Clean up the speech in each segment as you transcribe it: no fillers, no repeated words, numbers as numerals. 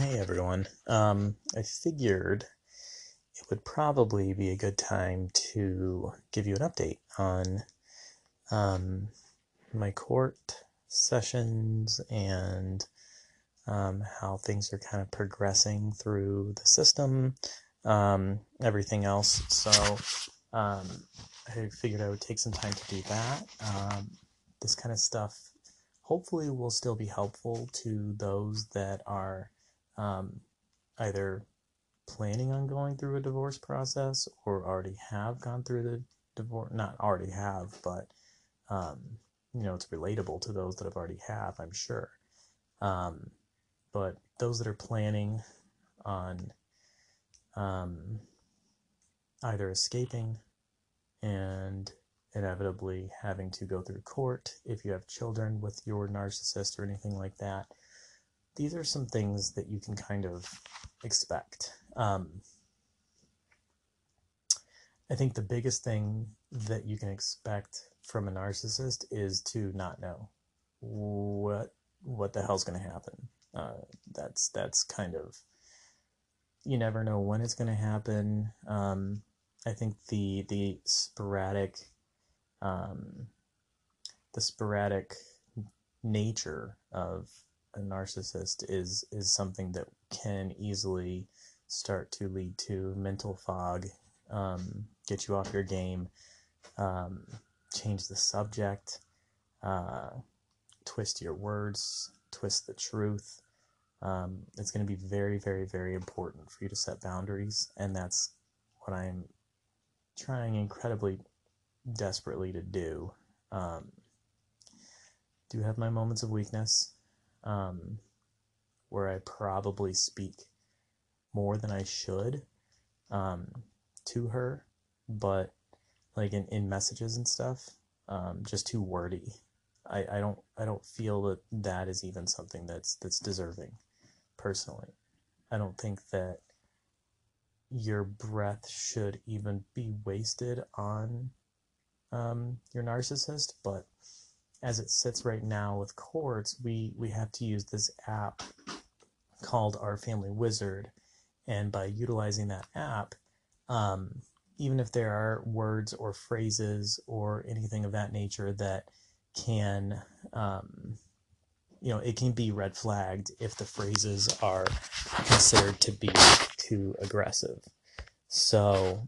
Hey everyone. I figured it would probably be a good time to give you an update on my court sessions and how things are kind of progressing through the system, everything else. So I figured I would take some time to do that. This kind of stuff hopefully will still be helpful to those that are either planning on going through a divorce process or already have gone through the divorce, not already have, but, you know, it's relatable to those that have already have, I'm sure. But those that are planning on, either escaping and inevitably having to go through court, if you have children with your narcissist or anything like that, these are some things that you can kind of expect. I think the biggest thing that you can expect from a narcissist is to not know what the hell's going to happen. That's kind of, you never know when it's going to happen. I think the sporadic, nature of a narcissist is something that can easily start to lead to mental fog, get you off your game, change the subject, twist your words, twist the truth. It's going to be very, very, very important for you to set boundaries, and that's what I'm trying incredibly desperately to do. Do have my moments of weakness, where I probably speak more than I should, to her, but like in messages and stuff, just too wordy. I don't feel that is even something that's deserving personally. I don't think that your breath should even be wasted on, your narcissist, but as it sits right now with courts, we have to use this app called Our Family Wizard. And by utilizing that app, even if there are words or phrases or anything of that nature that can, you know, it can be red flagged if the phrases are considered to be too aggressive. So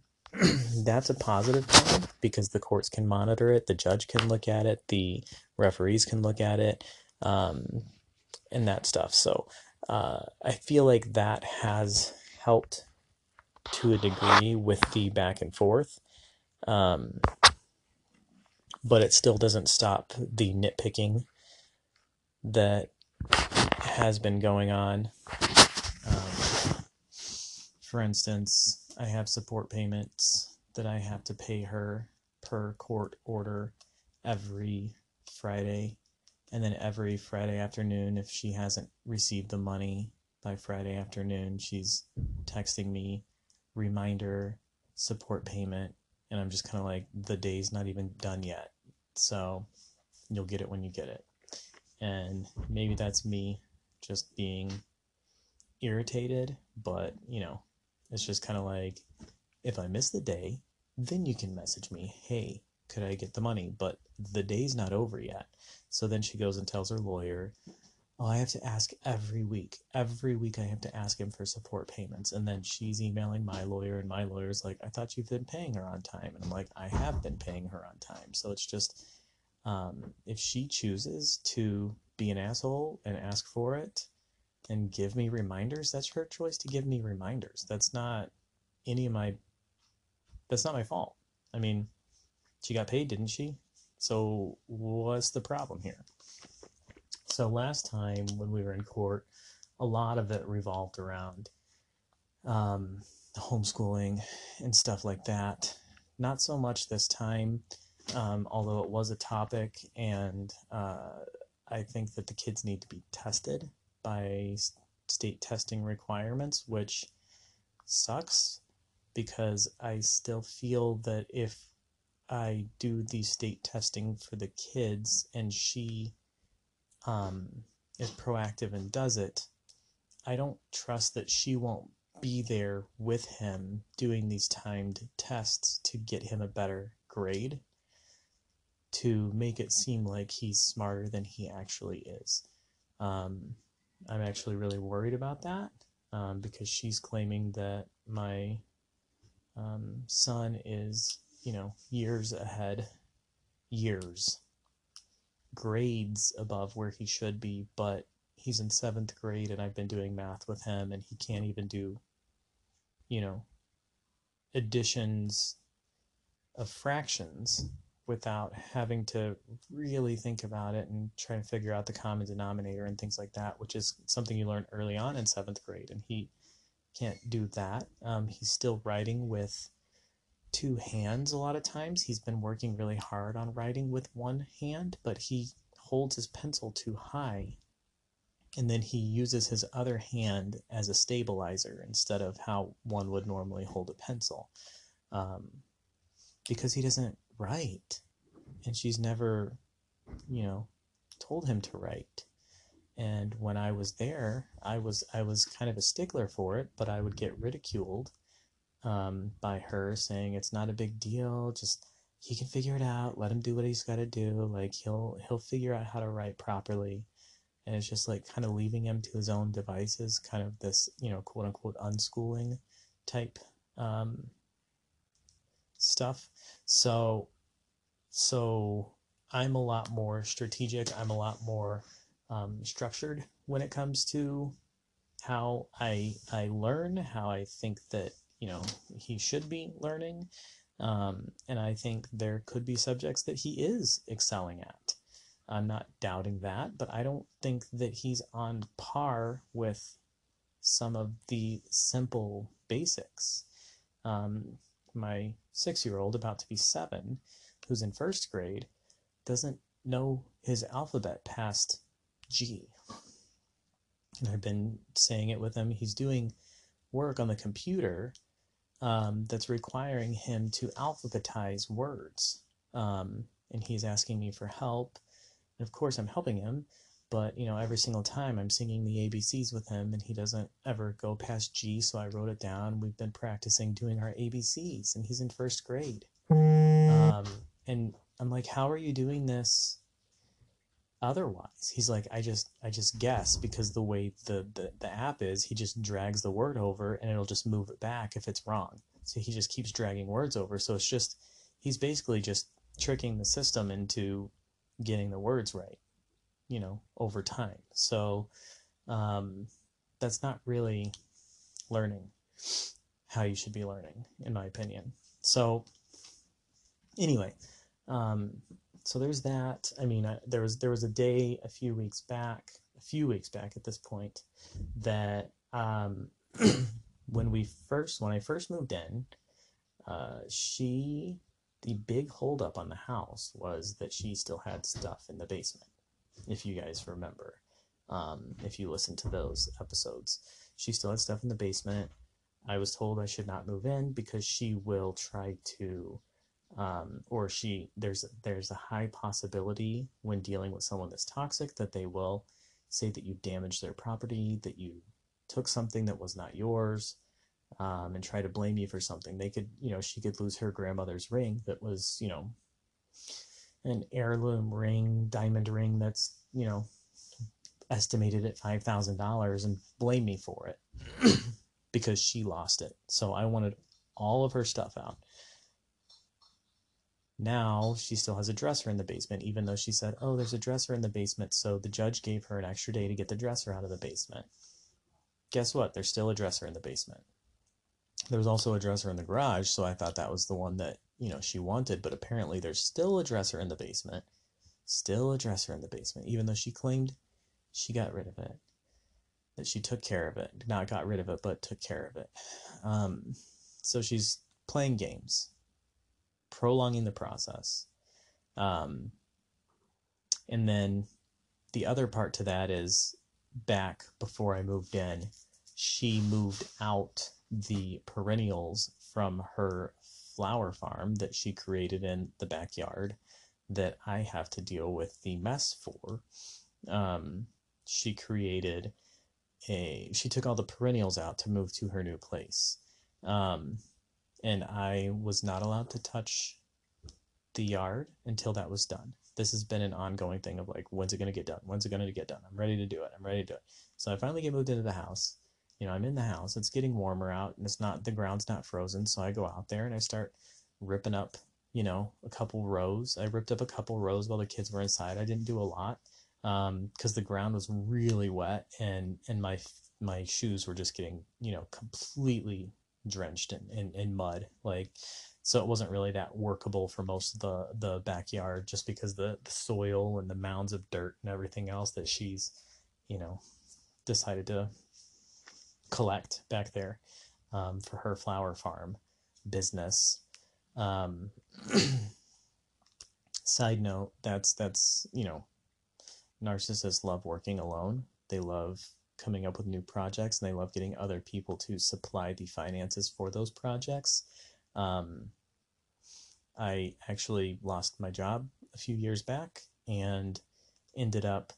that's a positive thing, because the courts can monitor it, the judge can look at it, the referees can look at it, and that stuff. So I feel like that has helped to a degree with the back and forth, but it still doesn't stop the nitpicking that has been going on. For instance, I have support payments that I have to pay her per court order every Friday. And then every Friday afternoon, if she hasn't received the money by Friday afternoon, she's texting me, reminder, support payment. And I'm just kind of like, the day's not even done yet. So you'll get it when you get it. And maybe that's me just being irritated, but, you know, it's just kind of like, if I miss the day, then you can message me, hey, could I get the money? But the day's not over yet. So then she goes and tells her lawyer, oh, I have to ask every week. Every week I have to ask him for support payments. And then she's emailing my lawyer, and my lawyer's like, I thought you've been paying her on time. And I'm like, I have been paying her on time. So it's just, if she chooses to be an asshole and ask for it, and give me reminders, that's her choice to give me reminders. That's not my fault. I mean, she got paid, didn't she? So what's the problem here? So last time when we were in court, a lot of it revolved around homeschooling and stuff like that. Not so much this time, although it was a topic, and I think that the kids need to be tested by state testing requirements, which sucks, because I still feel that if I do the state testing for the kids and she is proactive and does it, I don't trust that she won't be there with him doing these timed tests to get him a better grade, to make it seem like he's smarter than he actually is. I'm actually really worried about that, because she's claiming that my son is, years ahead, grades above where he should be, but he's in 7th grade and I've been doing math with him and he can't even do, additions of fractions without having to really think about it and try to figure out the common denominator and things like that, which is something you learn early on in 7th grade, and he can't do that. He's still writing with two hands a lot of times. He's been working really hard on writing with one hand, but he holds his pencil too high, and then he uses his other hand as a stabilizer instead of how one would normally hold a pencil, because he doesn't write, and she's never, told him to write. And when I was there, I was kind of a stickler for it, but I would get ridiculed by her, saying it's not a big deal, just he can figure it out, let him do what he's got to do, like he'll figure out how to write properly. And it's just like kind of leaving him to his own devices, kind of this, quote unquote unschooling type stuff. So I'm a lot more strategic. I'm a lot more structured when it comes to how I learn, how I think that, he should be learning. And I think there could be subjects that he is excelling at. I'm not doubting that, but I don't think that he's on par with some of the simple basics. My 6-year-old, about to be 7, who's in 1st grade, doesn't know his alphabet past G. And I've been saying it with him. He's doing work on the computer that's requiring him to alphabetize words. And he's asking me for help. And of course I'm helping him, but every single time I'm singing the ABCs with him and he doesn't ever go past G, so I wrote it down. We've been practicing doing our ABCs and he's in 1st grade. And I'm like, how are you doing this otherwise? He's like, I just guess, because the way the app is, he just drags the word over and it'll just move it back if it's wrong. So he just keeps dragging words over. So it's just, he's basically just tricking the system into getting the words right, over time. So that's not really learning how you should be learning, in my opinion. So anyway, so there's that. I mean, there was a day a few weeks back at this point that when I first moved in, the big holdup on the house was that she still had stuff in the basement, if you guys remember. If you listen to those episodes, she still had stuff in the basement. I was told I should not move in because she will try to, there's a high possibility when dealing with someone that's toxic that they will say that you damaged their property, that you took something that was not yours. And try to blame you for something. They could, she could lose her grandmother's ring that was, an heirloom ring, diamond ring that's, estimated at $5,000, and blame me for it because she lost it. So I wanted all of her stuff out. Now she still has a dresser in the basement, even though she said, oh, there's a dresser in the basement. So the judge gave her an extra day to get the dresser out of the basement. Guess what? There's still a dresser in the basement. There was also a dresser in the garage, so I thought that was the one that, she wanted, but apparently there's still a dresser in the basement, even though she claimed she got rid of it, that she took care of it, not got rid of it, but took care of it. So she's playing games, prolonging the process. And then the other part to that is, back before I moved in, she moved out the perennials from her flower farm that she created in the backyard that I have to deal with the mess for. She created she took all the perennials out to move to her new place. And I was not allowed to touch the yard until that was done. This has been an ongoing thing of like, when's it going to get done? When's it going to get done? I'm ready to do it. So I finally get moved into the house. You know, I'm in the house. It's getting warmer out, and the ground's not frozen. So I go out there and I start ripping up, you know, a couple rows. I ripped up a couple rows while the kids were inside. I didn't do a lot because the ground was really wet, and my shoes were just getting, you know, completely drenched in mud. Like, so it wasn't really that workable for most of the backyard, just because the soil and the mounds of dirt and everything else that she's, you know, decided to collect back there for her flower farm business. Side note, that's, you know, narcissists love working alone. They love coming up with new projects, and they love getting other people to supply the finances for those projects. I actually lost my job a few years back and ended up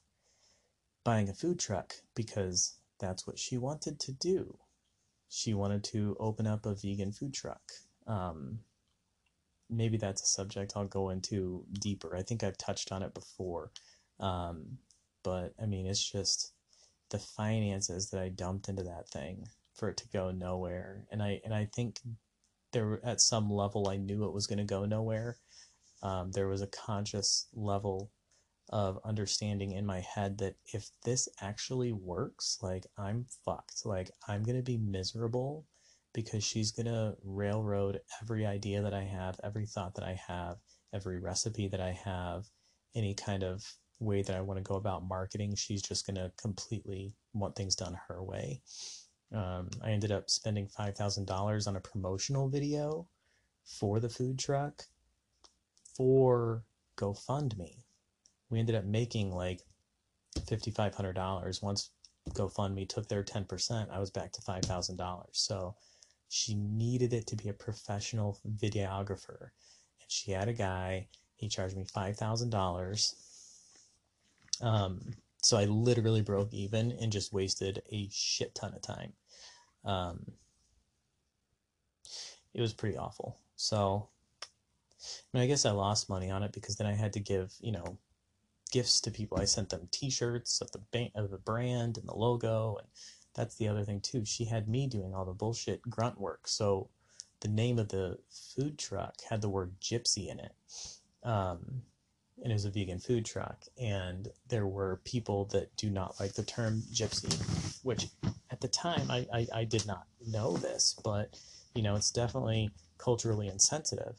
buying a food truck because that's what she wanted to do. She wanted to open up a vegan food truck. Maybe that's a subject I'll go into deeper. I think I've touched on it before. But I mean, it's just the finances that I dumped into that thing for it to go nowhere. And I think there, at some level, I knew it was going to go nowhere. There was a conscious level of understanding in my head that if this actually works, like, I'm fucked. Like, I'm going to be miserable because she's going to railroad every idea that I have, every thought that I have, every recipe that I have, any kind of way that I want to go about marketing. She's just going to completely want things done her way. I ended up spending $5,000 on a promotional video for the food truck for GoFundMe. We ended up making like $5,500. Once GoFundMe took their 10%, I was back to $5,000. So she needed it to be a professional videographer. And she had a guy, he charged me $5,000. So I literally broke even and just wasted a shit ton of time. It was pretty awful. So I mean, I guess I lost money on it because then I had to give, you know, gifts to people. I sent them t-shirts of the brand and the logo, and that's the other thing too. She had me doing all the bullshit grunt work. So the name of the food truck had the word gypsy in it. And it was a vegan food truck, and there were people that do not like the term gypsy, which at the time I did not know this, but you know, it's definitely culturally insensitive,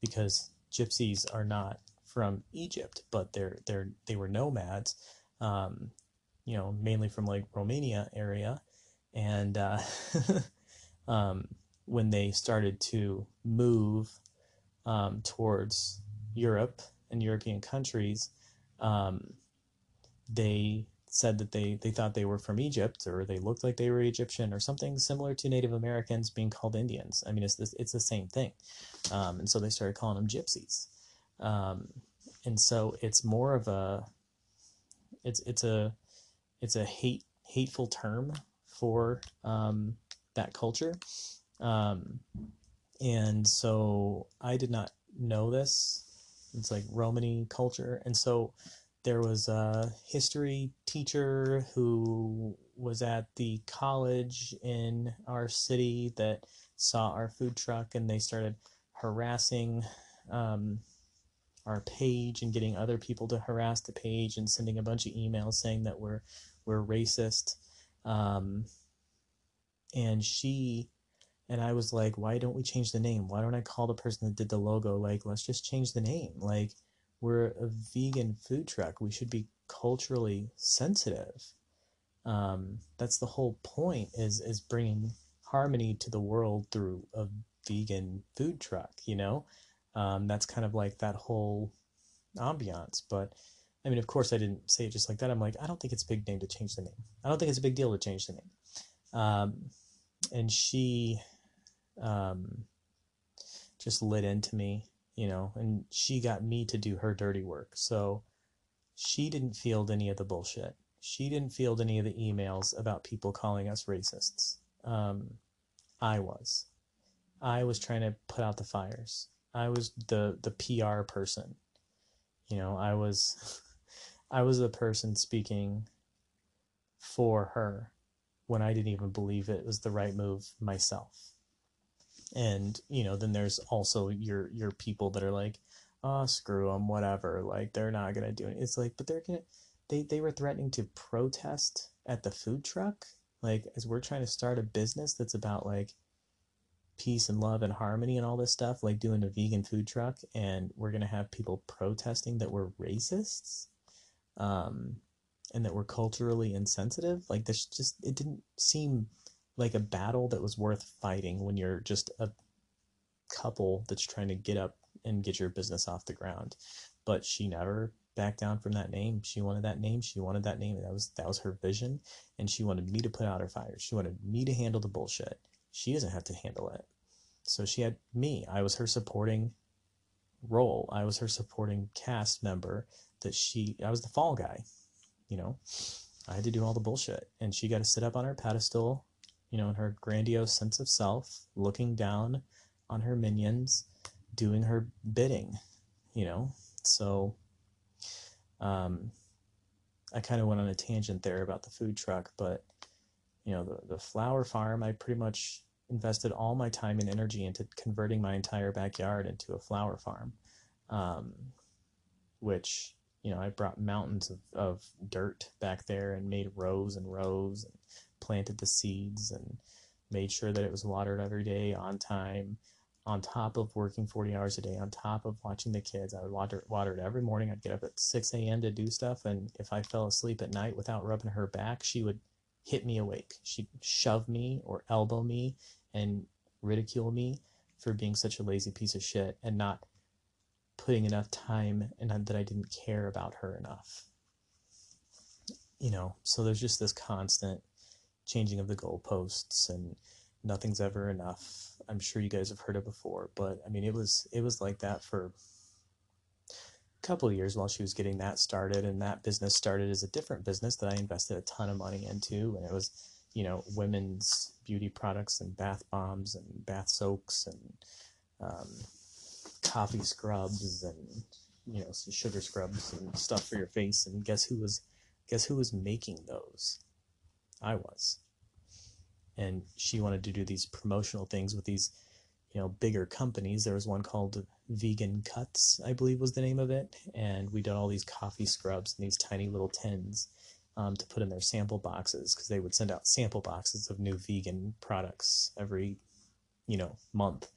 because gypsies are not from Egypt, but they were nomads, you know, mainly from like Romania area. And, when they started to move, towards Europe and European countries, they said that they thought they were from Egypt, or they looked like they were Egyptian, or something similar to Native Americans being called Indians. I mean, it's the same thing. And so they started calling them gypsies. And so it's more of a, it's a hateful term for, that culture. And so I did not know this. It's like Romani culture. And so there was a history teacher who was at the college in our city that saw our food truck, and they started harassing our page and getting other people to harass the page and sending a bunch of emails saying that we're racist. And I was like, why don't we change the name? Why don't I call the person that did the logo? Like, let's just change the name. Like, we're a vegan food truck. We should be culturally sensitive. That's the whole point, is bringing harmony to the world through a vegan food truck, you know? That's kind of like that whole ambiance. But I mean, of course I didn't say it just like that. I'm like, I don't think it's a big name to change the name. I don't think it's a big deal to change the name. And she, just lit into me, you know, and she got me to do her dirty work. So she didn't field any of the bullshit. she didn't field any of the emails about people calling us racists. I was trying to put out the fires. I was the PR person. You know, I was the person speaking for her when I didn't even believe it was the right move myself. And, you know, then there's also your people that are like, oh, screw them, whatever. Like, they're not going to do it. It's like, but they're going to, they were threatening to protest at the food truck. Like, as we're trying to start a business that's about, like, peace and love and harmony and all this stuff, like doing a vegan food truck, and we're going to have people protesting that we're racists, and that we're culturally insensitive. Like, there's just, it didn't seem like a battle that was worth fighting when you're just a couple that's trying to get up and get your business off the ground. But she never backed down from that name. She wanted that name. She wanted that name. That was her vision. And she wanted me to put out her fire. She wanted me to handle the bullshit. She doesn't have to handle it. So she had me. I was her supporting role. I was her supporting cast member that I was the fall guy, you know, I had to do all the bullshit, and she got to sit up on her pedestal, you know, in her grandiose sense of self, looking down on her minions, doing her bidding, you know? So, I kind of went on a tangent there about the food truck, but you know, the flower farm, I pretty much invested all my time and energy into converting my entire backyard into a flower farm, which, you know, I brought mountains of dirt back there and made rows and rows and planted the seeds and made sure that it was watered every day on time, on top of working 40 hours a day, on top of watching the kids. I would water it every morning. I'd get up at 6 a.m. to do stuff, and if I fell asleep at night without rubbing her back, she would hit me awake. She'd shove me or elbow me and ridicule me for being such a lazy piece of shit and not putting enough time, and that I didn't care about her enough. You know, so there's just this constant changing of the goalposts, and nothing's ever enough. I'm sure you guys have heard it before, but I mean, it was like that for couple of years while she was getting that started. And that business started as a different business that I invested a ton of money into, and it was, you know, women's beauty products and bath bombs and bath soaks and coffee scrubs and, you know, some sugar scrubs and stuff for your face. And guess who was making those? I was. And she wanted to do these promotional things with these, you know, bigger companies. There was one called Vegan Cuts, I believe was the name of it, and we did all these coffee scrubs and these tiny little tins to put in their sample boxes, because they would send out sample boxes of new vegan products every, you know, month.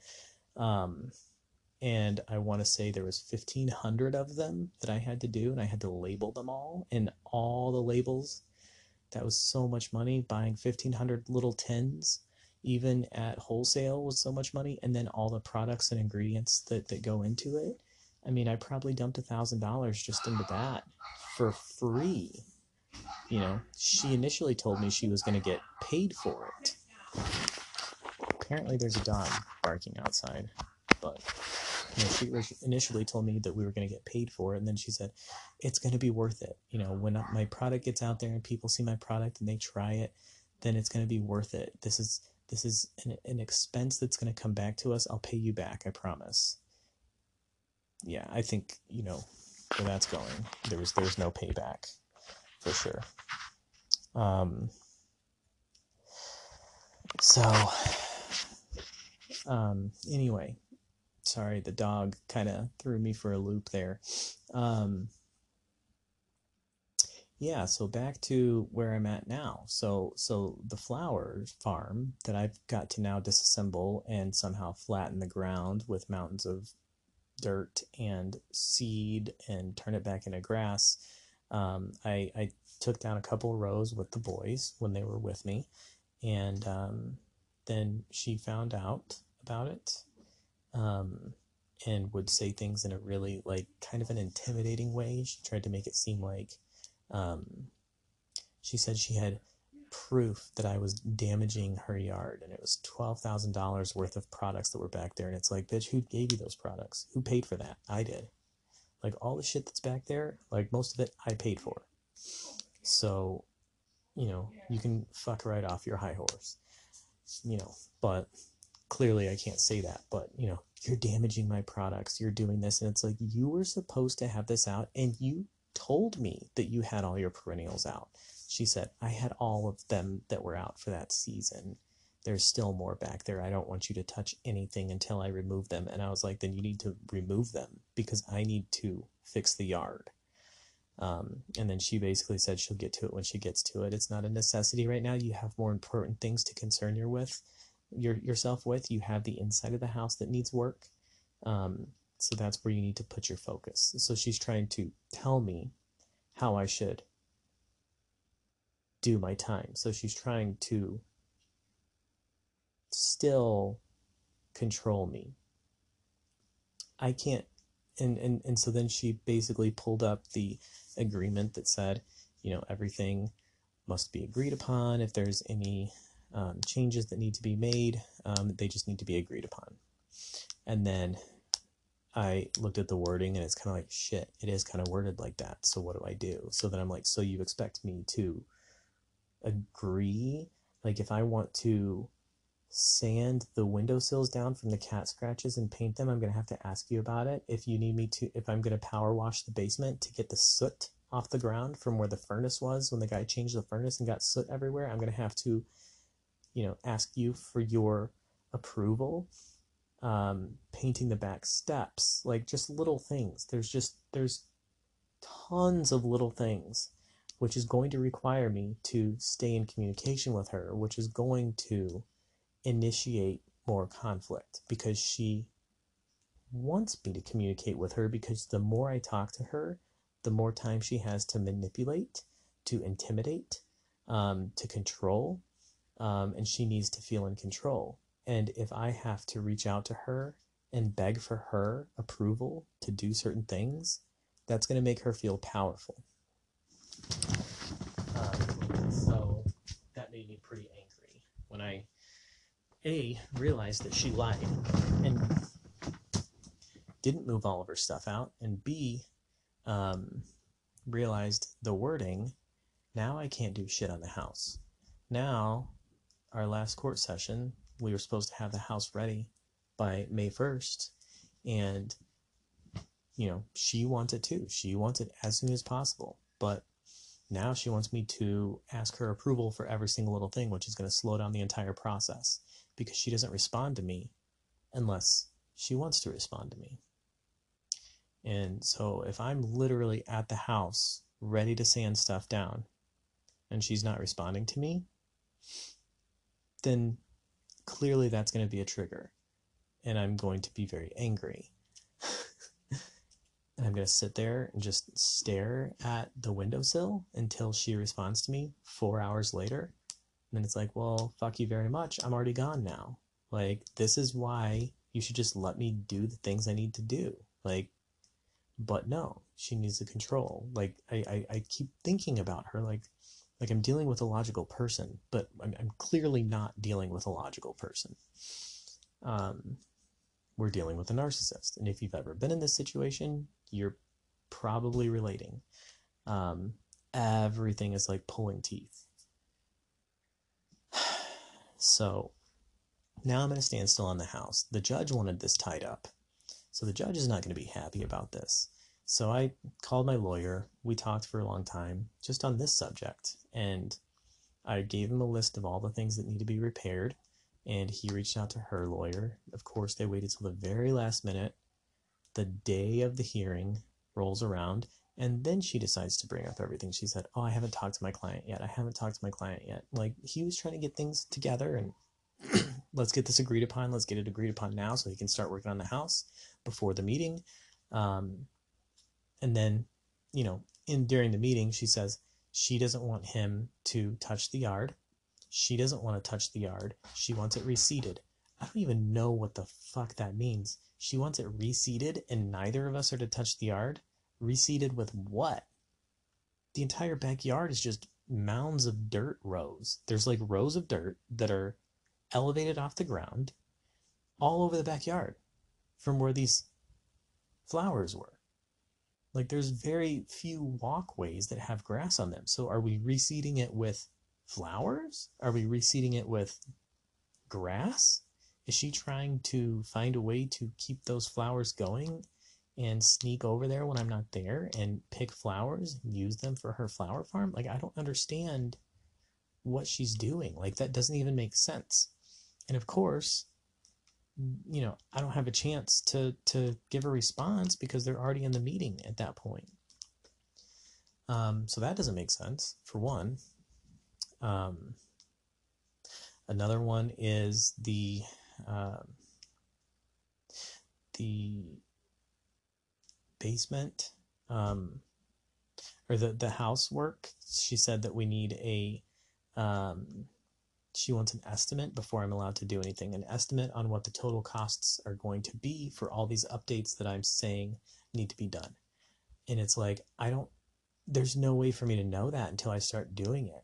And I want to say there was 1,500 of them that I had to do, and I had to label them all, and all the labels. That was so much money. Buying 1,500 little tins, even at wholesale, was so much money. And then all the products and ingredients that go into it. I mean, I probably dumped $1,000 just into that for free. You know, she initially told me she was going to get paid for it. Apparently there's a dog barking outside, but you know, she initially told me that we were going to get paid for it. And then she said, it's going to be worth it. You know, when my product gets out there and people see my product and they try it, then it's going to be worth it. This is an expense that's going to come back to us. I'll pay you back, I promise. Yeah, I think, you know, where that's going. There's no payback, for sure. Anyway, sorry, the dog kind of threw me for a loop there. Yeah, so back to where I'm at now. So the flower farm that I've got to now disassemble and somehow flatten the ground with mountains of dirt and seed and turn it back into grass. I took down a couple rows with the boys when they were with me, and then she found out about it, and would say things in a really, like, kind of an intimidating way. She tried to make it seem like, she said she had proof that I was damaging her yard, and it was $12,000 worth of products that were back there. And it's like, bitch, who gave you those products? Who paid for that? I did. Like, all the shit that's back there, like, most of it I paid for. So, you know, you can fuck right off your high horse, you know, but clearly I can't say that, but, you know, you're damaging my products, you're doing this. And it's like, you were supposed to have this out and you told me that you had all your perennials out. She said, I had all of them that were out for that season. There's still more back there. I don't want you to touch anything until I remove them. And I was like, then you need to remove them because I need to fix the yard. And then she basically said she'll get to it when she gets to it. It's not a necessity right now. You have more important things to concern yourself with. You have the inside of the house that needs work. So that's where you need to put your focus. So she's trying to tell me how I should do my time. So she's trying to still control me. I can't. And so then she basically pulled up the agreement that said, you know, everything must be agreed upon. If there's any changes that need to be made, they just need to be agreed upon. And then I looked at the wording and it's kind of like, shit, it is kind of worded like that. So what do I do? So then I'm like, so you expect me to agree? Like if I want to sand the windowsills down from the cat scratches and paint them, I'm going to have to ask you about it. If you need me to, if I'm going to power wash the basement to get the soot off the ground from where the furnace was when the guy changed the furnace and got soot everywhere, I'm going to have to, you know, ask you for your approval. Painting the back steps, like just little things. There's tons of little things, which is going to require me to stay in communication with her, which is going to initiate more conflict because she wants me to communicate with her, because the more I talk to her, the more time she has to manipulate, to intimidate, to control, and she needs to feel in control. And if I have to reach out to her and beg for her approval to do certain things, that's going to make her feel powerful. So that made me pretty angry when I realized that she lied and didn't move all of her stuff out, and B, realized the wording. Now I can't do shit on the house. Now, our last court session, we were supposed to have the house ready by May 1st, and, you know, she wants it too. She wants it as soon as possible, but now she wants me to ask her approval for every single little thing, which is going to slow down the entire process. Because she doesn't respond to me unless she wants to respond to me. And so if I'm literally at the house ready to sand stuff down and she's not responding to me, then clearly that's going to be a trigger. And I'm going to be very angry. And I'm going to sit there and just stare at the windowsill until she responds to me 4 hours later. And then it's like, well, fuck you very much. I'm already gone now. Like, this is why you should just let me do the things I need to do. Like, but no, she needs the control. Like, I keep thinking about her. Like I'm dealing with a logical person, but I'm clearly not dealing with a logical person. We're dealing with a narcissist. And if you've ever been in this situation, you're probably relating. Everything is like pulling teeth. So now I'm going to stand still on the house. The judge wanted this tied up. So the judge is not going to be happy about this. So I called my lawyer. We talked for a long time just on this subject. And I gave him a list of all the things that need to be repaired. And he reached out to her lawyer. Of course, they waited till the very last minute. The day of the hearing rolls around. And then she decides to bring up everything. She said, oh, I haven't talked to my client yet. Like, he was trying to get things together and let's get this agreed upon. Let's get it agreed upon now so he can start working on the house before the meeting. And then, you know, during the meeting, she says she doesn't want him to touch the yard. She doesn't want to touch the yard. She wants it reseeded. I don't even know what the fuck that means. She wants it reseeded and neither of us are to touch the yard. Reseeded with what? The entire backyard is just mounds of dirt rows. There's like rows of dirt that are elevated off the ground all over the backyard from where these flowers were. Like, there's very few walkways that have grass on them. So are we reseeding it with flowers? Are we reseeding it with grass? Is she trying to find a way to keep those flowers going and sneak over there when I'm not there and pick flowers and use them for her flower farm? Like, I don't understand what she's doing. Like, that doesn't even make sense. And of course, you know, I don't have a chance to give a response because they're already in the meeting at that point. So that doesn't make sense, for one. Another one is the basement, or the housework. She said that we need a, she wants an estimate before I'm allowed to do anything, an estimate on what the total costs are going to be for all these updates that I'm saying need to be done. And it's like, there's no way for me to know that until I start doing it.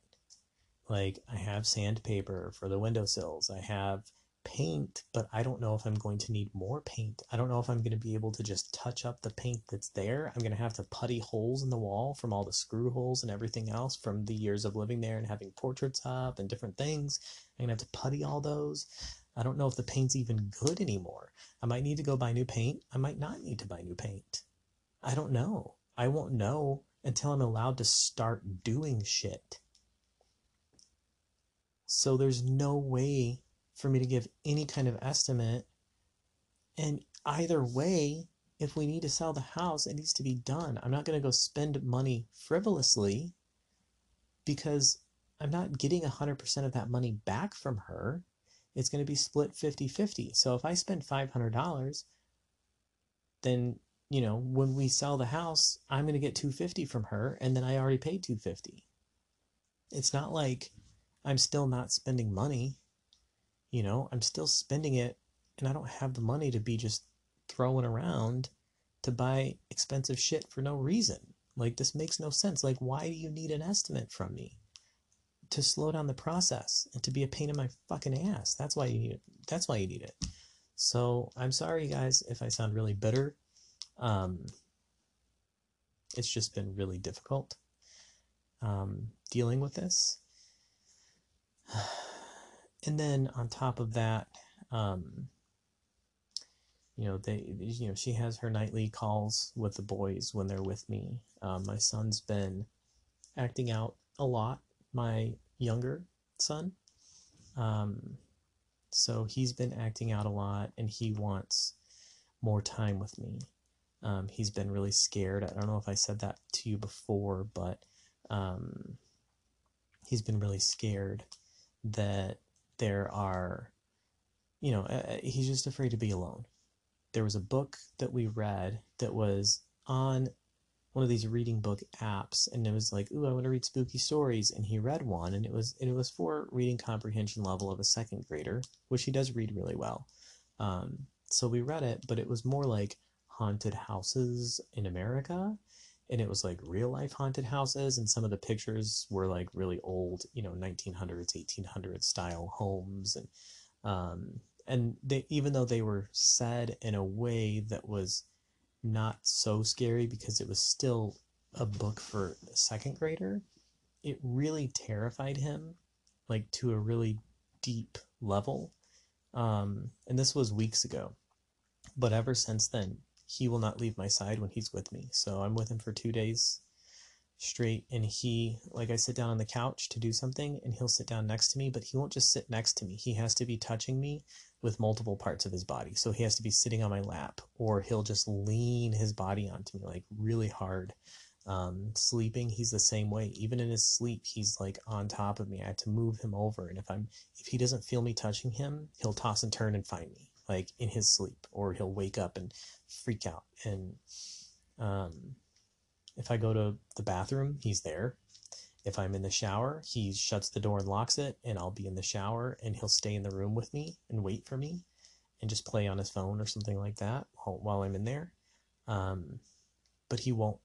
Like, I have sandpaper for the windowsills, I have paint, but I don't know if I'm going to need more paint. I don't know if I'm going to be able to just touch up the paint that's there. I'm going to have to putty holes in the wall from all the screw holes and everything else from the years of living there and having portraits up and different things. I'm going to have to putty all those. I don't know if the paint's even good anymore. I might need to go buy new paint. I might not need to buy new paint. I don't know. I won't know until I'm allowed to start doing shit. So there's no way for me to give any kind of estimate, and either way, if we need to sell the house, it needs to be done. I'm not going to go spend money frivolously because I'm not getting 100% of that money back from her. It's going to be split 50-50. So if I spend $500, then, you know, when we sell the house, I'm going to get $250 from her, and then I already paid $250. It's not like I'm still not spending money. You know, I'm still spending it, and I don't have the money to be just throwing around to buy expensive shit for no reason. Like, this makes no sense. Like, why do you need an estimate from me? To slow down the process and to be a pain in my fucking ass. That's why you need it. That's why you need it. So I'm sorry, guys, if I sound really bitter. It's just been really difficult dealing with this. And then on top of that, you know, she has her nightly calls with the boys when they're with me. My son's been acting out a lot, my younger son. So he's been acting out a lot, and he wants more time with me. He's been really scared. I don't know if I said that to you before, but he's been really scared that there are, you know, he's just afraid to be alone. There was a book that we read that was on one of these reading book apps, and it was like, ooh, I want to read spooky stories, and he read one, and it was for reading comprehension level of a second grader, which he does read really well. So we read it, but it was more like haunted houses in America, and it was like real life haunted houses, and some of the pictures were like really old, you know, 1900s, 1800s style homes, and they, even though they were said in a way that was not so scary because it was still a book for a second grader, it really terrified him, like, to a really deep level. And this was weeks ago, but ever since then, he will not leave my side when he's with me. So I'm with him for 2 days straight, and he, like, I sit down on the couch to do something, and he'll sit down next to me, but he won't just sit next to me. He has to be touching me with multiple parts of his body. So he has to be sitting on my lap, or he'll just lean his body onto me, like, really hard. Sleeping, he's the same way. Even in his sleep, he's, like, on top of me. I have to move him over, and if he doesn't feel me touching him, he'll toss and turn and find me, like, in his sleep, or he'll wake up and freak out. And if I go to the bathroom, he's there. If I'm in the shower, he shuts the door and locks it, and I'll be in the shower, and he'll stay in the room with me and wait for me and just play on his phone or something like that while I'm in there. But he won't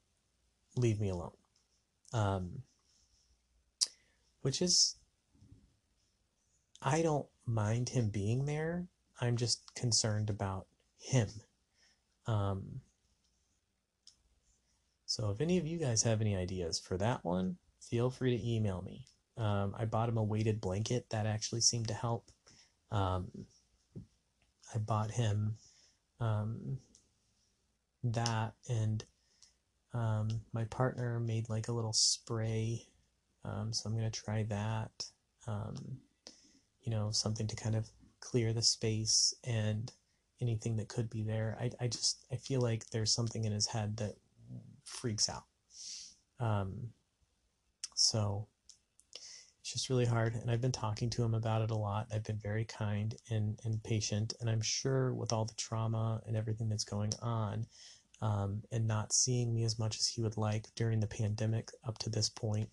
leave me alone, which is, I don't mind him being there. I'm just concerned about him. So if any of you guys have any ideas for that one, feel free to email me. I bought him a weighted blanket that actually seemed to help. I bought him that, and my partner made like a little spray, so I'm going to try that, you know, something to kind of clear the space and anything that could be there. I feel like there's something in his head that freaks out. So it's just really hard, and I've been talking to him about it a lot. I've been very kind and patient, and I'm sure with all the trauma and everything that's going on, and not seeing me as much as he would like during the pandemic up to this point,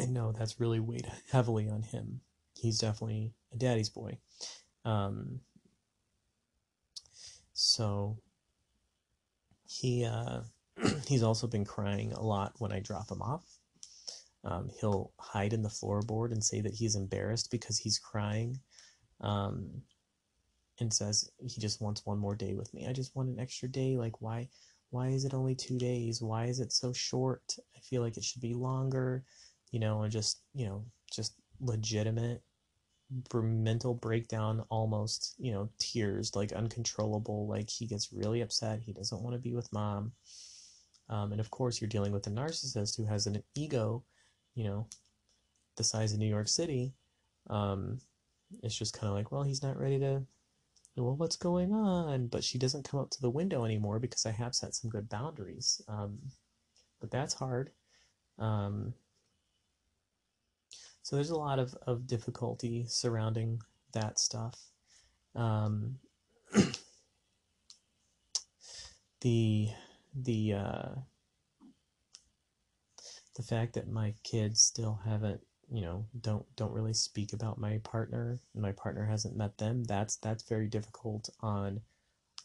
I know that's really weighed heavily on him. He's definitely a daddy's boy. So he he's also been crying a lot when I drop him off. He'll hide in the floorboard and say that he's embarrassed because he's crying, and says he just wants one more day with me. I just want an extra day. Like, why is it only 2 days? Why is it so short? I feel like it should be longer, you know, and just, you know, just legitimate mental breakdown, almost, you know, tears, like uncontrollable. Like, he gets really upset. He doesn't want to be with mom. And of course you're dealing with a narcissist who has an ego, you know, the size of New York City. It's just kind of like, well, he's not ready to, well, what's going on? But she doesn't come up to the window anymore because I have set some good boundaries. But that's hard. So there's a lot of difficulty surrounding that stuff. The fact that my kids still haven't, you know, don't really speak about my partner, and my partner hasn't met them, that's very difficult on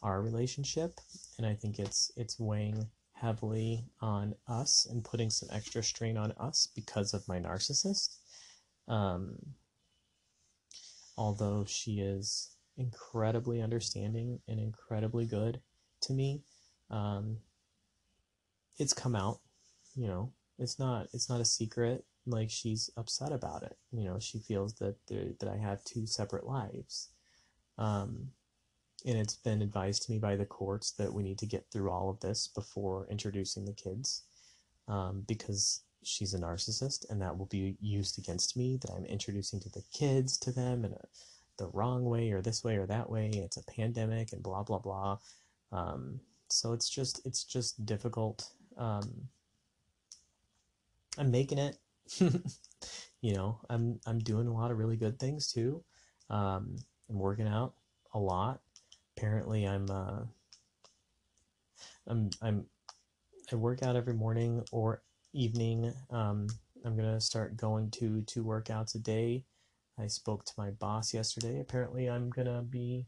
our relationship, and I think it's weighing heavily on us and putting some extra strain on us because of my narcissist. Although she is incredibly understanding and incredibly good to me, it's come out, you know, it's not a secret. Like, she's upset about it. You know, she feels that I have two separate lives. And it's been advised to me by the courts that we need to get through all of this before introducing the kids, because she's a narcissist, and that will be used against me, that I'm introducing to the kids to them in the wrong way, or this way or that way. It's a pandemic and blah, blah, blah. So it's just difficult. I'm making it. You know, I'm doing a lot of really good things too. I'm working out a lot. Apparently I work out every morning or evening. I'm going to start going to 2 workouts a day. I spoke to my boss yesterday. Apparently I'm going to be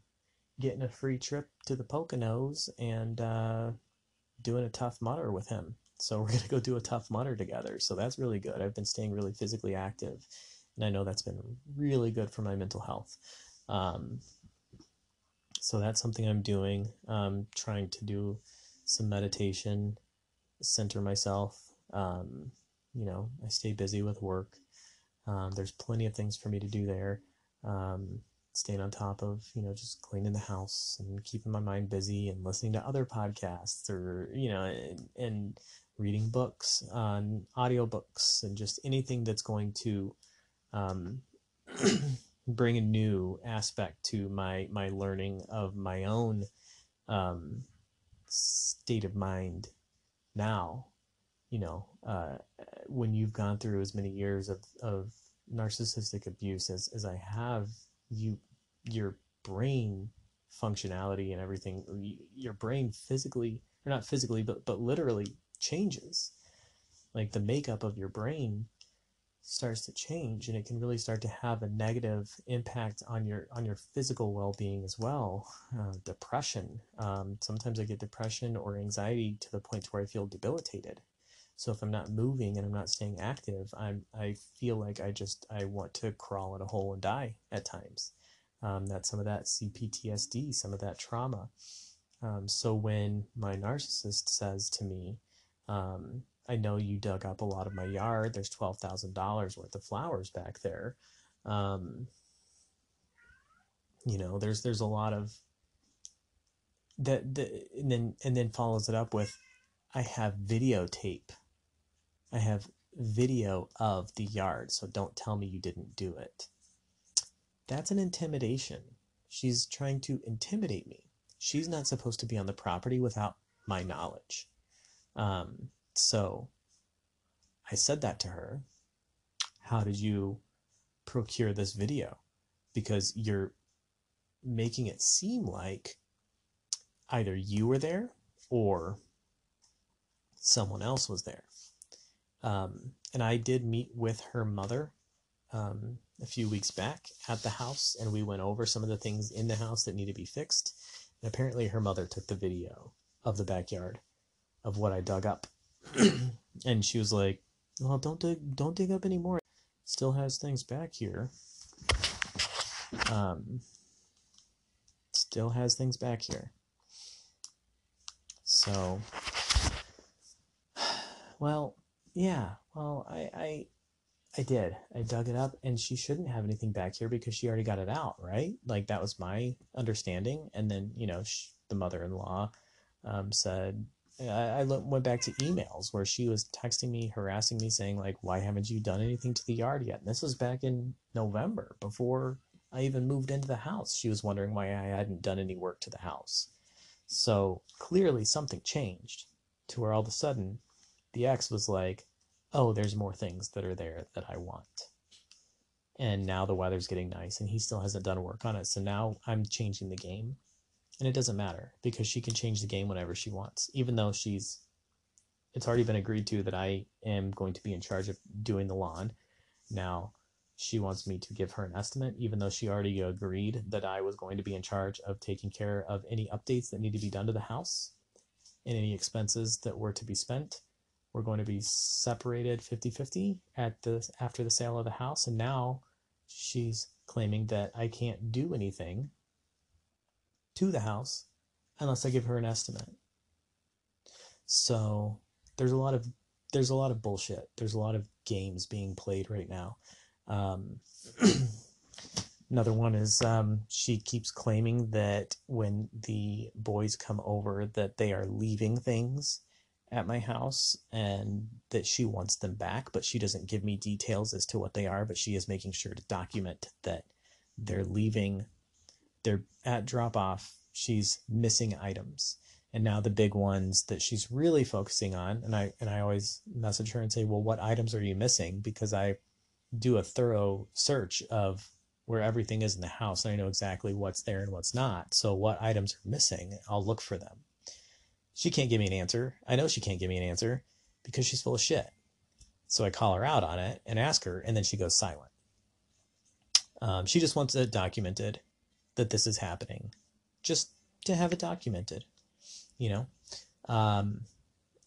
getting a free trip to the Poconos and doing a Tough Mudder with him. So we're going to go do a Tough Mudder together. So that's really good. I've been staying really physically active, and I know that's been really good for my mental health. So that's something I'm doing. Trying to do some meditation, center myself. You know, I stay busy with work. There's plenty of things for me to do there. Staying on top of, you know, just cleaning the house and keeping my mind busy and listening to other podcasts, or, you know, and reading books on audiobooks, and just anything that's going to bring a new aspect to my learning of my own state of mind now. You know, when you've gone through as many years of narcissistic abuse as I have, your brain functionality and everything, your brain physically, or not physically, but literally changes. Like, the makeup of your brain starts to change, and it can really start to have a negative impact on your physical well-being as well. Depression. Sometimes I get depression or anxiety to the point where I feel debilitated. So if I'm not moving and I'm not staying active, I feel like I want to crawl in a hole and die at times. That's some of that CPTSD, some of that trauma. So when my narcissist says to me, I know you dug up a lot of my yard. There's $12,000 worth of flowers back there. You know, there's a lot of that, and then follows it up with, I have videotape. I have video of the yard, so don't tell me you didn't do it. That's an intimidation. She's trying to intimidate me. She's not supposed to be on the property without my knowledge. So I said that to her. How did you procure this video? Because you're making it seem like either you were there or someone else was there. And I did meet with her mother a few weeks back at the house, and we went over some of the things in the house that need to be fixed. And apparently her mother took the video of the backyard of what I dug up. And she was like, well, don't dig up anymore. Still has things back here. Still has things back here. So, well, yeah, well, I did. I dug it up, and she shouldn't have anything back here because she already got it out, right? Like, that was my understanding. And then, you know, the mother-in-law said, I went back to emails where she was texting me, harassing me, saying, like, why haven't you done anything to the yard yet? And this was back in November, before I even moved into the house. She was wondering why I hadn't done any work to the house. So clearly something changed to where all of a sudden the ex was like, oh, there's more things that are there that I want. And now the weather's getting nice and he still hasn't done work on it. So now I'm changing the game. And it doesn't matter because she can change the game whenever she wants, even though it's already been agreed to that I am going to be in charge of doing the lawn. Now she wants me to give her an estimate, even though she already agreed that I was going to be in charge of taking care of any updates that need to be done to the house and any expenses that were to be spent. We're going to be separated 50-50 after the sale of the house. And now she's claiming that I can't do anything to the house unless I give her an estimate. So there's a lot of bullshit. There's a lot of games being played right now. Another one is she keeps claiming that when the boys come over that they are leaving things at my house and that she wants them back, but she doesn't give me details as to what they are, but she is making sure to document that they're leaving. They're at drop-off, she's missing items. And now the big ones that she's really focusing on, and I always message her and say, well, what items are you missing? Because I do a thorough search of where everything is in the house, and I know exactly what's there and what's not. So what items are missing? I'll look for them. She can't give me an answer. I know she can't give me an answer because she's full of shit. So I call her out on it and ask her, and then she goes silent. She just wants it documented that this is happening, just to have it documented, you know? And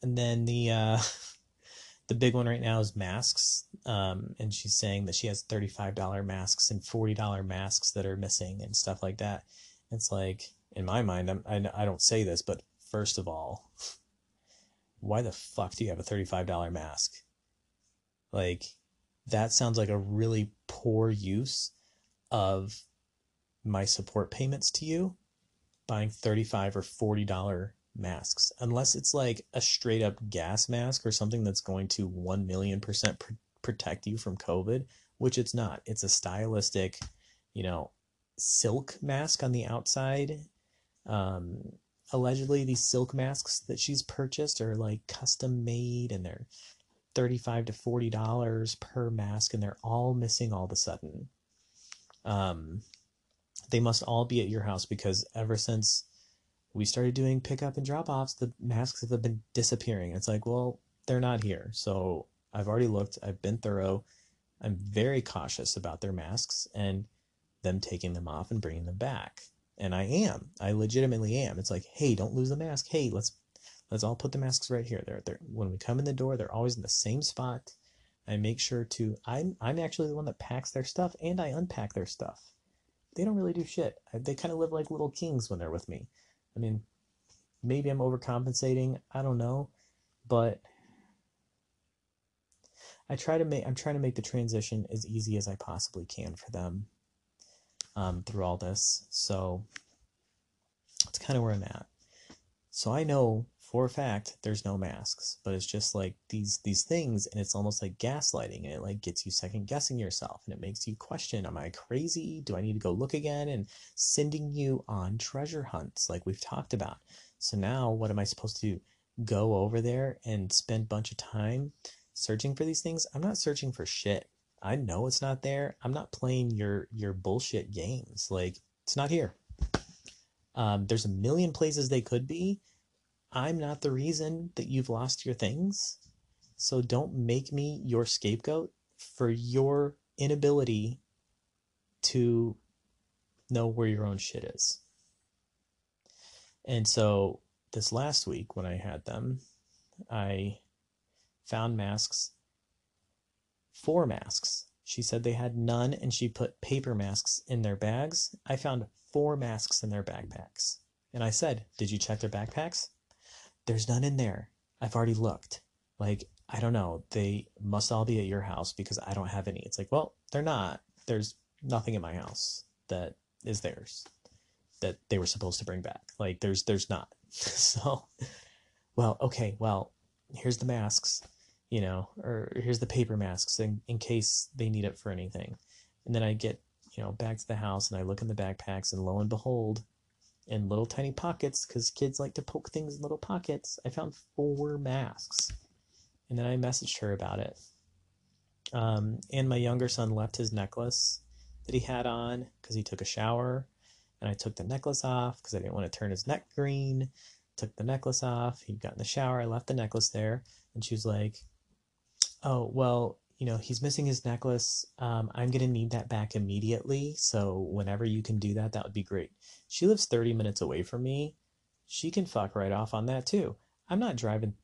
then the big one right now is masks. And she's saying that she has $35 masks and $40 masks that are missing and stuff like that. It's like, in my mind, I don't say this, but first of all, why the fuck do you have a $35 mask? Like, that sounds like a really poor use of my support payments to you, buying $35 or $40 masks, unless it's like a straight up gas mask or something that's going to 1,000,000% protect you from COVID, which it's not. It's a stylistic, you know, silk mask on the outside. Allegedly these silk masks that she's purchased are like custom made and they're $35 to $40 per mask. And they're all missing all of a sudden. They must all be at your house because ever since we started doing pickup and drop-offs, the masks have been disappearing. It's like, well, they're not here. So I've already looked. I've been thorough. I'm very cautious about their masks and them taking them off and bringing them back. And I am. I legitimately am. It's like, hey, don't lose the mask. Hey, let's all put the masks right here. They're when we come in the door, they're always in the same spot. I make sure to. I'm actually the one that packs their stuff and I unpack their stuff. They don't really do shit. They kind of live like little kings when they're with me. I mean, maybe I'm overcompensating. I don't know. But I'm trying to make the transition as easy as I possibly can for them through all this. So that's kind of where I'm at. So I know for a fact there's no masks, but it's just like these things, and it's almost like gaslighting, and it like gets you second guessing yourself, and it makes you question, am I crazy? Do I need to go look again? And sending you on treasure hunts like we've talked about. So now what am I supposed to do? Go over there and spend a bunch of time searching for these things? I'm not searching for shit. I know it's not there. I'm not playing your bullshit games. Like, it's not here. There's a million places they could be. I'm not the reason that you've lost your things. So don't make me your scapegoat for your inability to know where your own shit is. And so this last week when I had them, I found masks, 4 masks. She said they had none, and she put paper masks in their bags. I found 4 masks in their backpacks. And I said, did you check their backpacks? There's none in there. I've already looked. Like, I don't know. They must all be at your house because I don't have any. It's like, well, they're not. There's nothing in my house that is theirs that they were supposed to bring back. Like, there's not. So, well, okay, well, here's the masks, you know, or here's the paper masks in case they need it for anything. And then I get, you know, back to the house, and I look in the backpacks, and lo and behold, in little tiny pockets, because kids like to poke things in little pockets, I found 4 masks. And then I messaged her about it. And my younger son left his necklace that he had on because he took a shower, and I took the necklace off because I didn't want to turn his neck green. Took the necklace off. He got in the shower. I left the necklace there. And she was like, oh, well, you know, he's missing his necklace. I'm going to need that back immediately. So whenever you can do that, that would be great. She lives 30 minutes away from me. She can fuck right off on that too. I'm not driving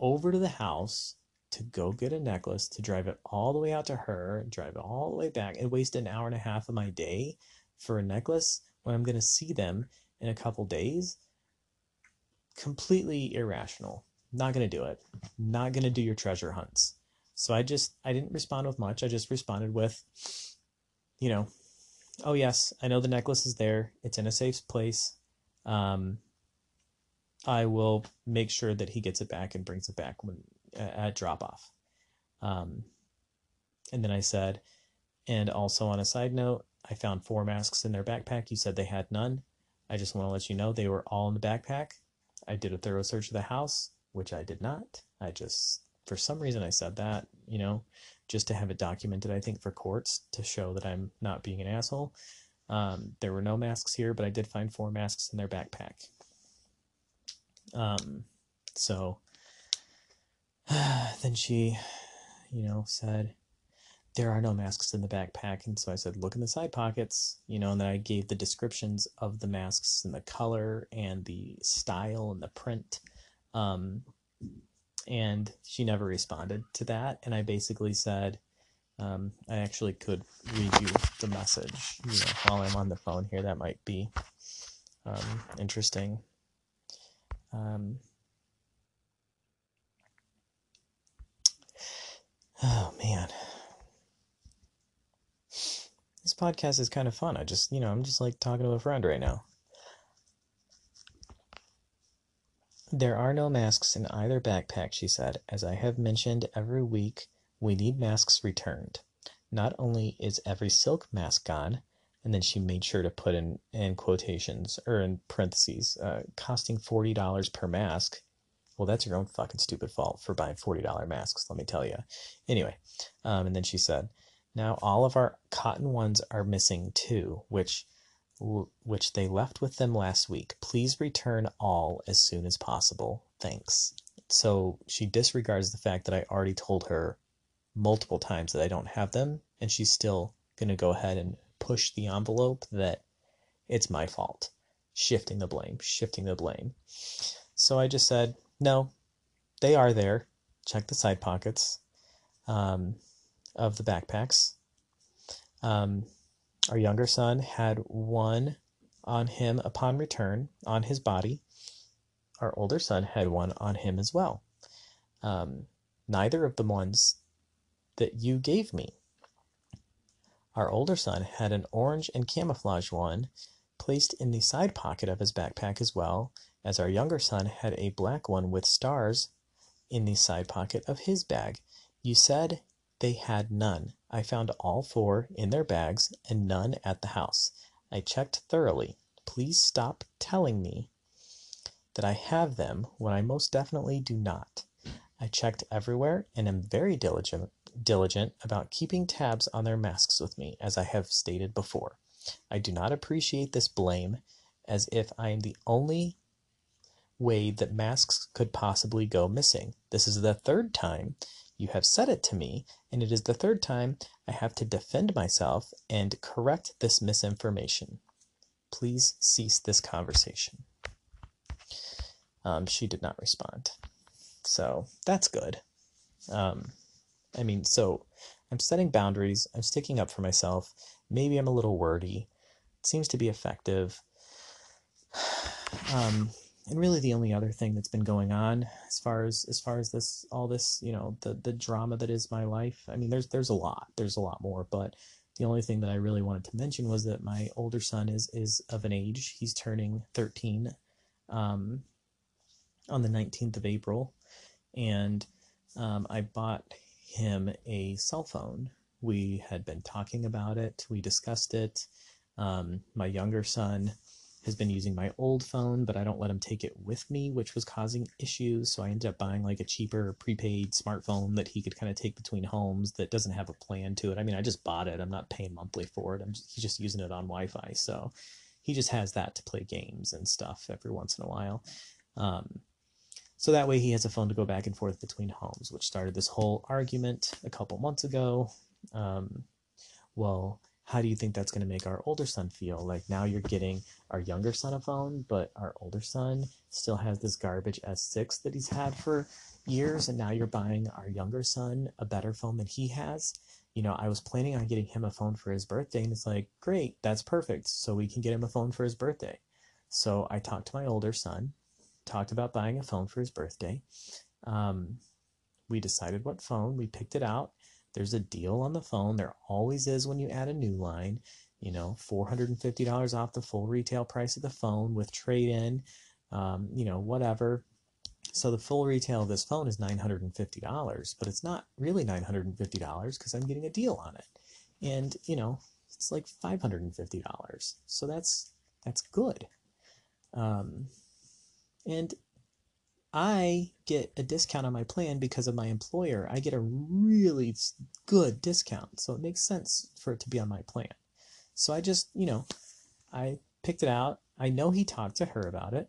over to the house to go get a necklace, to drive it all the way out to her, drive it all the way back, and waste an hour and a half of my day for a necklace when I'm going to see them in a couple days. Completely irrational. Not going to do it. Not going to do your treasure hunts. So I didn't respond with much. I just responded with, you know, oh yes, I know the necklace is there. It's in a safe place. I will make sure that he gets it back and brings it back when at drop off. And then I said, and also on a side note, I found 4 masks in their backpack. You said they had none. I just want to let you know they were all in the backpack. I did a thorough search of the house, which I did not. I just, for some reason I said that, you know, just to have it documented, I think, for courts to show that I'm not being an asshole. There were no masks here, but I did find 4 masks in their backpack. So then she, you know, said, there are no masks in the backpack. And so I said, look in the side pockets, you know, and then I gave the descriptions of the masks and the color and the style and the print. And she never responded to that. And I basically said, I actually could read you the message, you know, while I'm on the phone here. That might be interesting. Oh, man. This podcast is kind of fun. I just, you know, I'm just like talking to a friend right now. There are no masks in either backpack, she said. As I have mentioned every week, we need masks returned. Not only is every silk mask gone, and then she made sure to put in quotations, or in parentheses, costing $40 per mask. Well, that's your own fucking stupid fault for buying $40 masks, let me tell you. Anyway, and then she said, now all of our cotton ones are missing too, which they left with them last week. Please return all as soon as possible. Thanks. So she disregards the fact that I already told her multiple times that I don't have them, and she's still going to go ahead and push the envelope that it's my fault. Shifting the blame, shifting the blame. So I just said, no, they are there. Check the side pockets of the backpacks. Our younger son had one on him upon return on his body. Our older son had one on him as well. neither of the ones that you gave me. Our older son had an orange and camouflage one placed in the side pocket of his backpack, as well as our younger son had a black one with stars in the side pocket of his bag. You said they had none. I found all four in their bags and none at the house. I checked thoroughly. Please stop telling me that I have them when I most definitely do not. I checked everywhere and am very diligent about keeping tabs on their masks with me, as I have stated before. I do not appreciate this blame, as if I am the only way that masks could possibly go missing. This is the third time you have said it to me, and it is the third time I have to defend myself and correct this misinformation. Please cease this conversation. She did not respond, so that's good. So I'm setting boundaries. I'm sticking up for myself. Maybe I'm a little wordy. It seems to be effective. And really the only other thing that's been going on as far as this, all this, the drama that is my life. I mean, there's a lot more, but the only thing that I really wanted to mention was that my older son is of an age. He's turning 13, on the 19th of April. And, I bought him a cell phone. We had been talking about it. We discussed it. My younger son has been using my old phone, but I don't let him take it with me, which was causing issues. So I ended up buying like a cheaper prepaid smartphone that he could kind of take between homes that doesn't have a plan to it. I mean, I just bought it. I'm not paying monthly for it. He's just using it on Wi-Fi. So he just has that to play games and stuff every once in a while. So that way he has a phone to go back and forth between homes, which started this whole argument a couple months ago. Well, how do you think that's going to make our older son feel? Like, now you're getting our younger son a phone, but our older son still has this garbage S6 that he's had for years, and now you're buying our younger son a better phone than he has. I was planning on getting him a phone for his birthday, and it's like, great, that's perfect. So we can get him a phone for his birthday. So I talked to my older son. Talked about buying a phone for his birthday. We decided what phone. We picked it out. There's a deal on the phone. There always is when you add a new line. $450 off the full retail price of the phone with trade-in, whatever. So the full retail of this phone is $950, but it's not really $950 because I'm getting a deal on it. And, it's like $550. So that's good. And I get a discount on my plan because of my employer. I get a really good discount, so it makes sense for it to be on my plan. So I just, I picked it out. I know he talked to her about it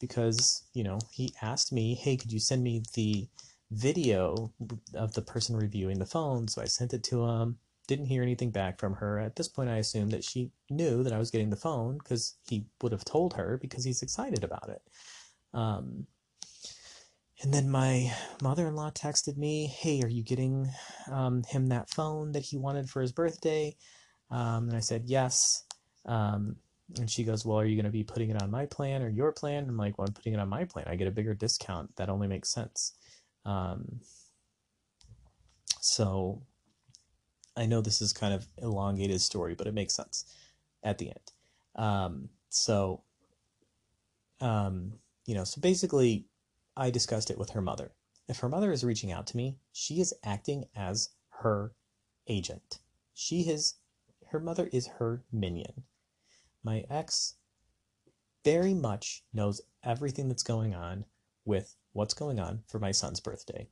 because, he asked me, hey, could you send me the video of the person reviewing the phone? So I sent it to him. Didn't hear anything back from her. At this point, I assumed that she knew that I was getting the phone because he would have told her because he's excited about it. And then my mother-in-law texted me, hey, are you getting him that phone that he wanted for his birthday? And I said, yes. And she goes, well, are you going to be putting it on my plan or your plan? I'm like, well, I'm putting it on my plan. I get a bigger discount. That only makes sense. So I know this is kind of elongated story, but it makes sense at the end. So basically I discussed it with her mother. If her mother is reaching out to me, she is acting as her agent. Her mother is her minion. My ex very much knows everything that's going on with what's going on for my son's birthday.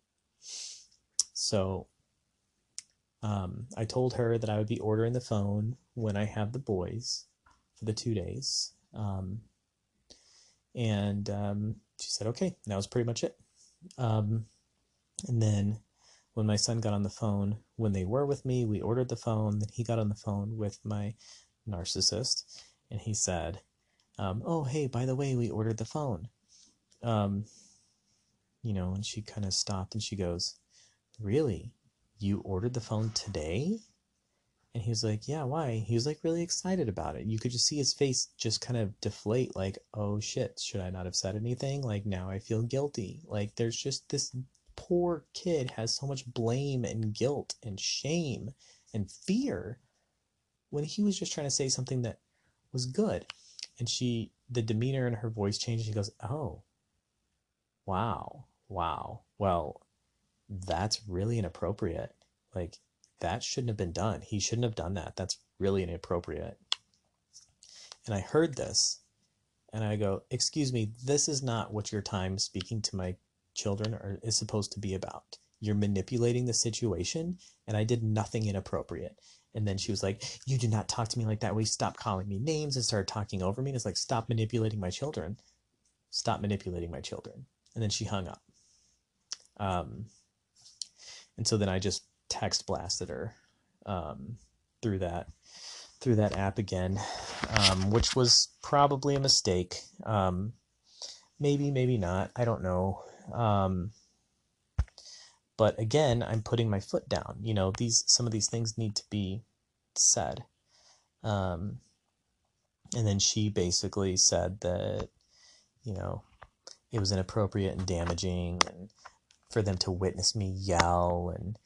So I told her that I would be ordering the phone when I have the boys for the 2 days. She said, okay, that was pretty much it. And then when my son got on the phone, when they were with me, we ordered the phone. Then he got on the phone with my narcissist and he said, oh, hey, by the way, we ordered the phone. And she kind of stopped and she goes, really? You ordered the phone today? And he was like, yeah, why? He was like really excited about it. You could just see his face just kind of deflate, like, oh shit, should I not have said anything? Like, now I feel guilty. Like, there's just this poor kid has so much blame and guilt and shame and fear when he was just trying to say something that was good. And she, the demeanor in her voice changed. She goes, oh, wow. Well, that's really inappropriate. Like, that shouldn't have been done. He shouldn't have done that. That's really inappropriate. And I heard this and I go, excuse me, this is not what your time speaking to my children is supposed to be about. You're manipulating the situation and I did nothing inappropriate. And then she was like, you do not talk to me like that. We stopped calling me names and started talking over me. And it's like, stop manipulating my children. Stop manipulating my children. And then she hung up. And so then I just text blasted her through that app again, which was probably a mistake. Maybe not. I don't know. But again, I'm putting my foot down. You know, some of these things need to be said. And then she basically said that, you know, it was inappropriate and damaging, and for them to witness me yell, and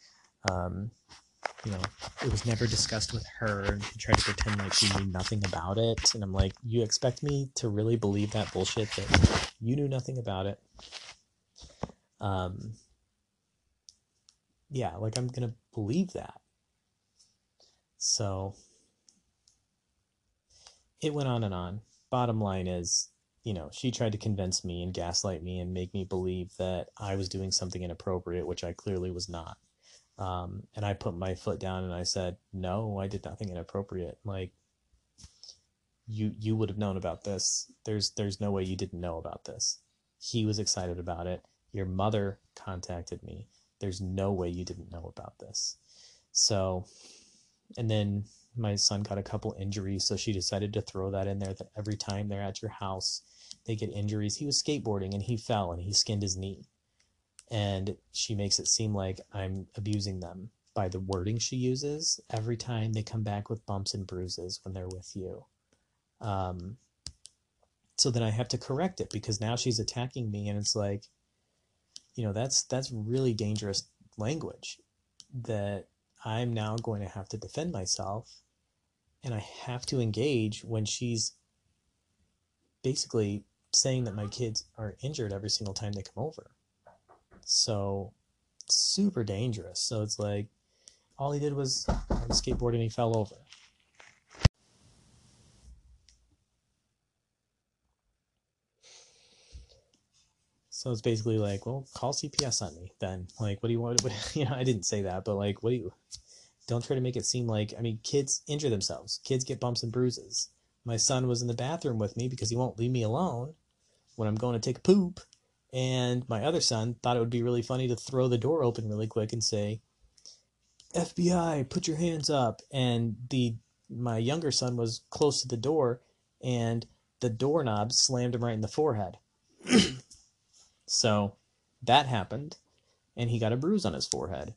you know, it was never discussed with her, and she tried to pretend like she knew nothing about it. And I'm like, you expect me to really believe that bullshit that you knew nothing about it? Yeah, like, I'm gonna believe that. So it went on and on. Bottom line is, you know, she tried to convince me and gaslight me and make me believe that I was doing something inappropriate, which I clearly was not. And I put my foot down and I said, no, I did nothing inappropriate. Like, you would have known about this. There's no way you didn't know about this. He was excited about it. Your mother contacted me. There's no way you didn't know about this. So, and then my son got a couple injuries, so she decided to throw that in there, that every time they're at your house, they get injuries. He was skateboarding and he fell and he skinned his knee. And she makes it seem like I'm abusing them by the wording she uses. Every time they come back with bumps and bruises when they're with you. So then I have to correct it, because now she's attacking me, and it's like, you know, that's really dangerous language that I'm now going to have to defend myself. And I have to engage when she's basically saying that my kids are injured every single time they come over. So super dangerous. So it's like, all he did was skateboard and he fell over. So it's basically like, well, call CPS on me then. Like, what do you want? You know, I didn't say that, but like, don't try to make it seem like, I mean, kids injure themselves. Kids get bumps and bruises. My son was in the bathroom with me because he won't leave me alone when I'm going to take a poop. And my other son thought it would be really funny to throw the door open really quick and say, FBI, put your hands up. And my younger son was close to the door, and the doorknob slammed him right in the forehead. So that happened, and he got a bruise on his forehead.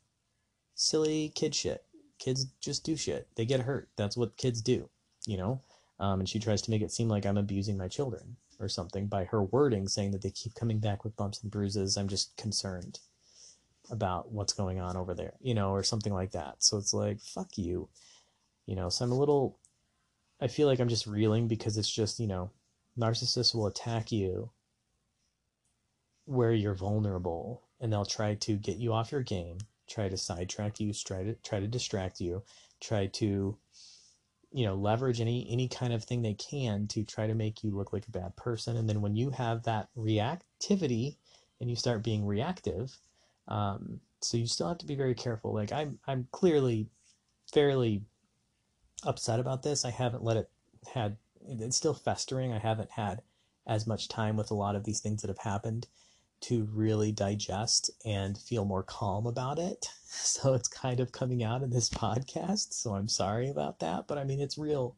Silly kid shit. Kids just do shit. They get hurt. That's what kids do, you know? And she tries to make it seem like I'm abusing my children or something by her wording, saying that they keep coming back with bumps and bruises. I'm just concerned about what's going on over there, you know, or something like that. So it's like, fuck you, you know? So I feel like I'm just reeling, because it's just, you know, narcissists will attack you where you're vulnerable, and they'll try to get you off your game, try to sidetrack you, try to distract you, try to, you know, leverage any kind of thing they can to try to make you look like a bad person. And then when you have that reactivity and you start being reactive, so you still have to be very careful. Like, I'm clearly fairly upset about this. I haven't it's still festering. I haven't had as much time with a lot of these things that have happened to really digest and feel more calm about it. So it's kind of coming out in this podcast. So I'm sorry about that, but I mean, it's real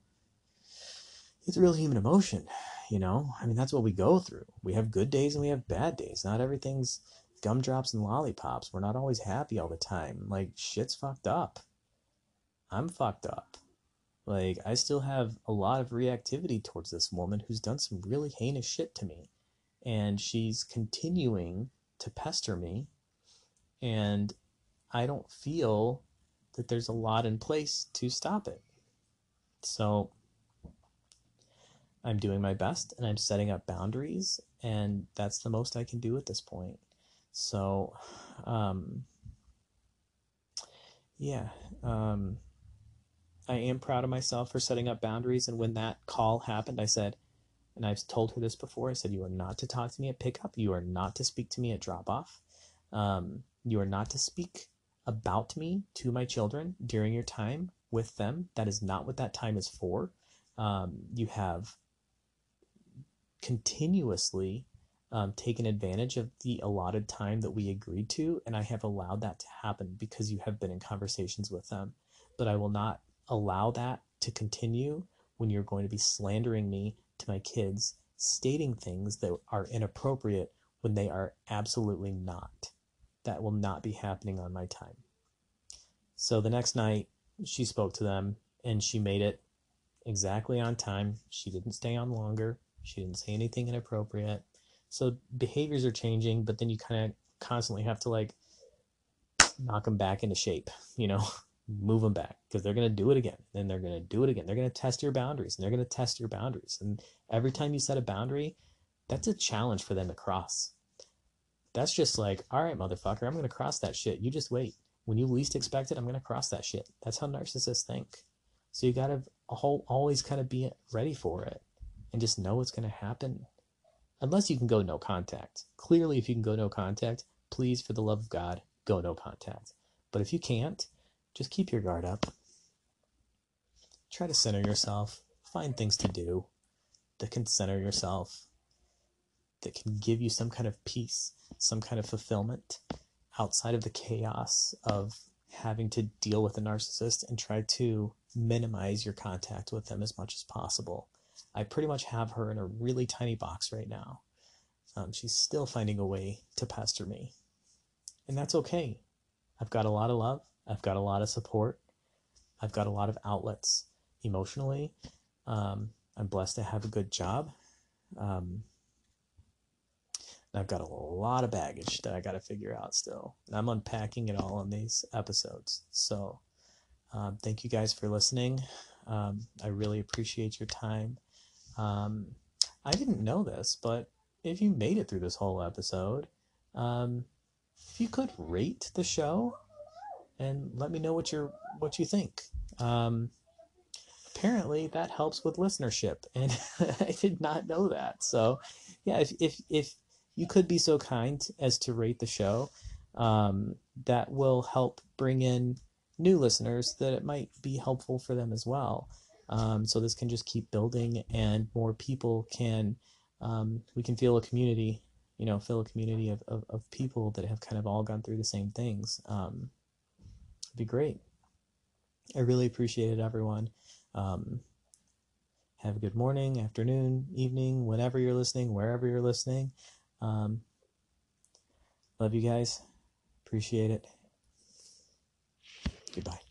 human emotion, you know? I mean, that's what we go through. We have good days and we have bad days. Not everything's gumdrops and lollipops. We're not always happy all the time. Like, shit's fucked up. I'm fucked up. Like, I still have a lot of reactivity towards this woman who's done some really heinous shit to me. And she's continuing to pester me. And I don't feel that there's a lot in place to stop it. So I'm doing my best and I'm setting up boundaries. And that's the most I can do at this point. So, I am proud of myself for setting up boundaries. And when that call happened, I said, and I've told her this before, I said, you are not to talk to me at pickup. You are not to speak to me at drop off. You are not to speak about me to my children during your time with them. That is not what that time is for. You have continuously taken advantage of the allotted time that we agreed to, and I have allowed that to happen because you have been in conversations with them. But I will not allow that to continue when you're going to be slandering me to my kids, stating things that are inappropriate when they are absolutely not. That will not be happening on my time. So the next night, she spoke to them, and she made it exactly on time. She didn't stay on longer. She didn't say anything inappropriate. So behaviors are changing, but then you kind of constantly have to, like, knock them back into shape, you know? Move them back, because they're going to do it again. Then they're going to do it again. They're going to test your boundaries, and they're going to test your boundaries. And every time you set a boundary, that's a challenge for them to cross. That's just like, all right, motherfucker, I'm going to cross that shit. You just wait. When you least expect it, I'm going to cross that shit. That's how narcissists think. So you got to always kind of be ready for it and just know what's going to happen. Unless you can go no contact. Clearly, if you can go no contact, please, for the love of God, go no contact. But if you can't, just keep your guard up. Try to center yourself. Find things to do that can center yourself, that can give you some kind of peace, some kind of fulfillment outside of the chaos of having to deal with a narcissist, and try to minimize your contact with them as much as possible. I pretty much have her in a really tiny box right now. She's still finding a way to pester me. And that's okay. I've got a lot of love. I've got a lot of support. I've got a lot of outlets emotionally. I'm blessed to have a good job. And I've got a lot of baggage that I got to figure out still. And I'm unpacking it all in these episodes. So thank you guys for listening. I really appreciate your time. I didn't know this, but if you made it through this whole episode, if you could rate the show and let me know what you think. Apparently that helps with listenership, and I did not know that. So yeah, if you could be so kind as to rate the show, that will help bring in new listeners that it might be helpful for them as well. So this can just keep building, and more people can, we can feel a community, you know, of people that have kind of all gone through the same things. Be great. I really appreciate it, everyone. Have a good morning, afternoon, evening, whenever you're listening, wherever you're listening. Love you guys. Appreciate it. Goodbye.